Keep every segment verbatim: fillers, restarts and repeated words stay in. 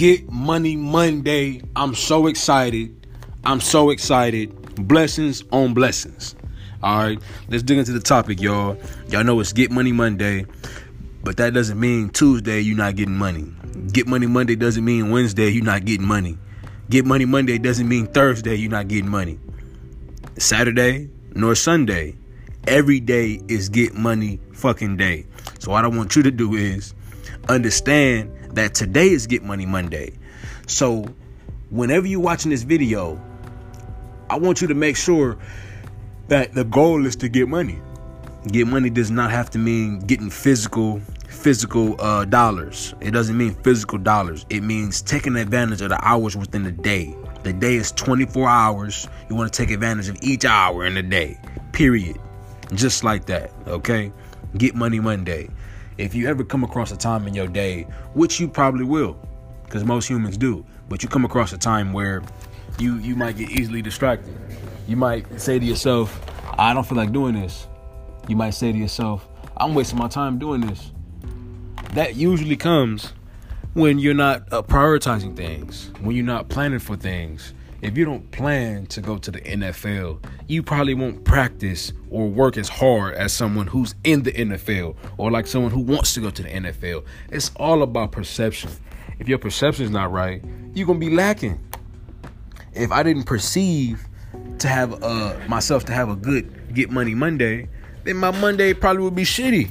Get Money Monday. I'm so excited. I'm so excited. Blessings on blessings. All right, let's dig into the topic, y'all. Y'all know it's Get Money Monday, but that doesn't mean Tuesday you're not getting money. Get Money Monday doesn't mean Wednesday you're not getting money. Get Money Monday doesn't mean Thursday you're not getting money. Saturday nor Sunday. Every day is Get Money fucking day. So what I want you to do is understand that today is Get Money Monday. So whenever you're watching this video, I want you to make sure that the goal is to get money. Get money does not have to mean getting physical, physical uh, dollars. It doesn't mean physical dollars. It means taking advantage of the hours within the day. The day is twenty-four hours. You want to take advantage of each hour in the day, period. Just like that, okay? Get Money Monday. If you ever come across a time in your day, which you probably will, because most humans do, but you come across a time where you, you might get easily distracted. You might say to yourself, I don't feel like doing this. You might say to yourself, I'm wasting my time doing this. That usually comes when you're not uh, prioritizing things, when you're not planning for things. If you don't plan to go to the N F L, you probably won't practice or work as hard as someone who's in the N F L or like someone who wants to go to the N F L. It's all about perception. If your perception is not right, you're going to be lacking. If I didn't perceive to have uh myself to have a good Get Money Monday, then my Monday probably would be shitty.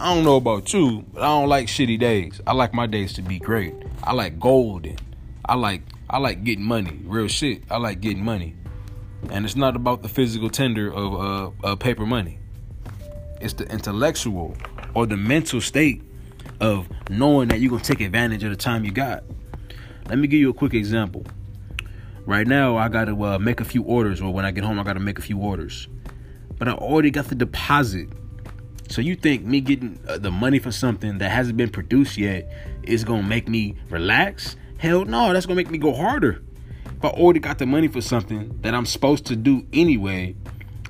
I don't know about you, but I don't like shitty days. I like my days to be great. I like golden. I like I like getting money, real shit. I like getting money, and it's not about the physical tender of uh, uh paper money. It's the intellectual or the mental state of knowing that you're gonna take advantage of the time you got. Let me give you a quick example. Right now, I got to uh, make a few orders, or when I get home, I got to make a few orders. But I already got the deposit. So you think me getting uh, the money for something that hasn't been produced yet is going to make me relax? Hell no, that's going to make me go harder. If I already got the money for something that I'm supposed to do anyway,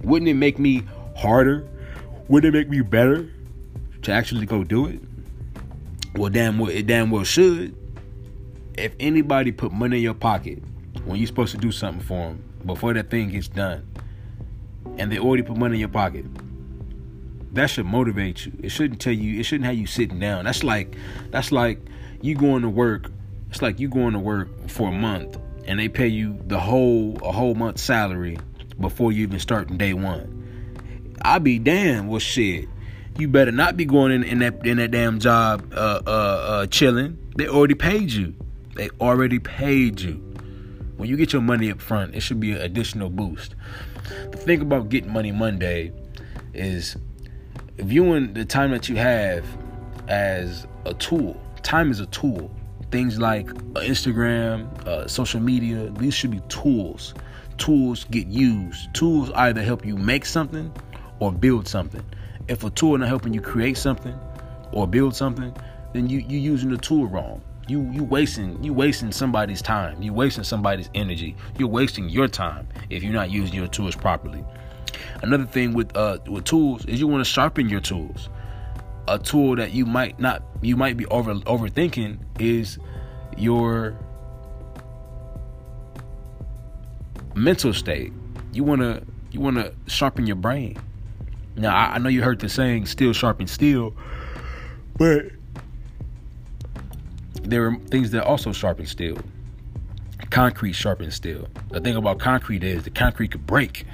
wouldn't it make me harder? Wouldn't it make me better to actually go do it? Well, damn well, it damn well should. If anybody put money in your pocket when you're supposed to do something for them before that thing gets done, and they already put money in your pocket, that should motivate you. It shouldn't tell you. It shouldn't have you sitting down. That's like, that's like you going to work. It's like you going to work for a month, and they pay you the whole a whole month's salary before you even starting day one. I be damn. Well, shit. You better not be going in, in that in that damn job uh, uh, uh, chilling. They already paid you. They already paid you. When you get your money up front, it should be an additional boost. The thing about Getting Money Monday is viewing the time that you have as a tool. Time is a tool. Things like Instagram, uh, social media, these should be tools. Tools get used. Tools either help you make something or build something. If a tool is not helping you create something or build something, then you, you're using the tool wrong. You you wasting you wasting somebody's time. You wasting somebody's energy. You're wasting your time if you're not using your tools properly. Another thing with uh with tools is you want to sharpen your tools. A tool that you might not you might be over overthinking is your mental state. You wanna you wanna sharpen your brain. Now I, I know you heard the saying "steel sharpens steel," but there are things that also sharpen steel. Concrete sharpens steel. The thing about concrete is the concrete could break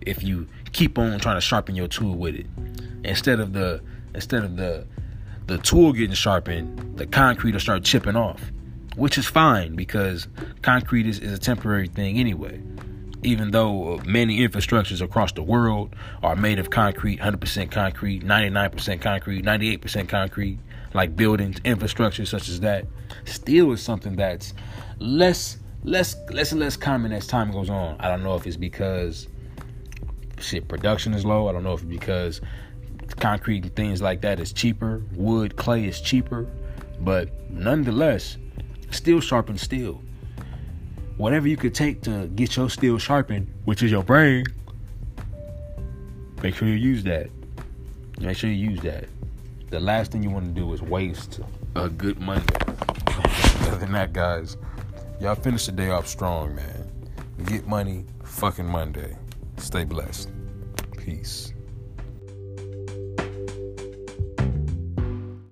if you keep on trying to sharpen your tool with it. Instead of the instead of the the tool getting sharpened, the concrete will start chipping off, which is fine because concrete is, is a temporary thing anyway. Even though many infrastructures across the world are made of concrete, one hundred percent concrete, ninety-nine percent concrete, ninety-eight percent concrete, like buildings, infrastructure such as that, steel is something that's less, less, less and less common as time goes on. I don't know if it's because shit production is low. I don't know if it's because concrete and things like that is cheaper. Wood, clay is cheaper, but nonetheless, steel sharpens steel. Whatever you could take to get your steel sharpened, which is your brain, make sure you use that. Make sure you use that. The last thing you want to do is waste a good Monday. other than that, guys, y'all finish the day off strong, man. Get money, fucking Monday. Stay blessed. Peace.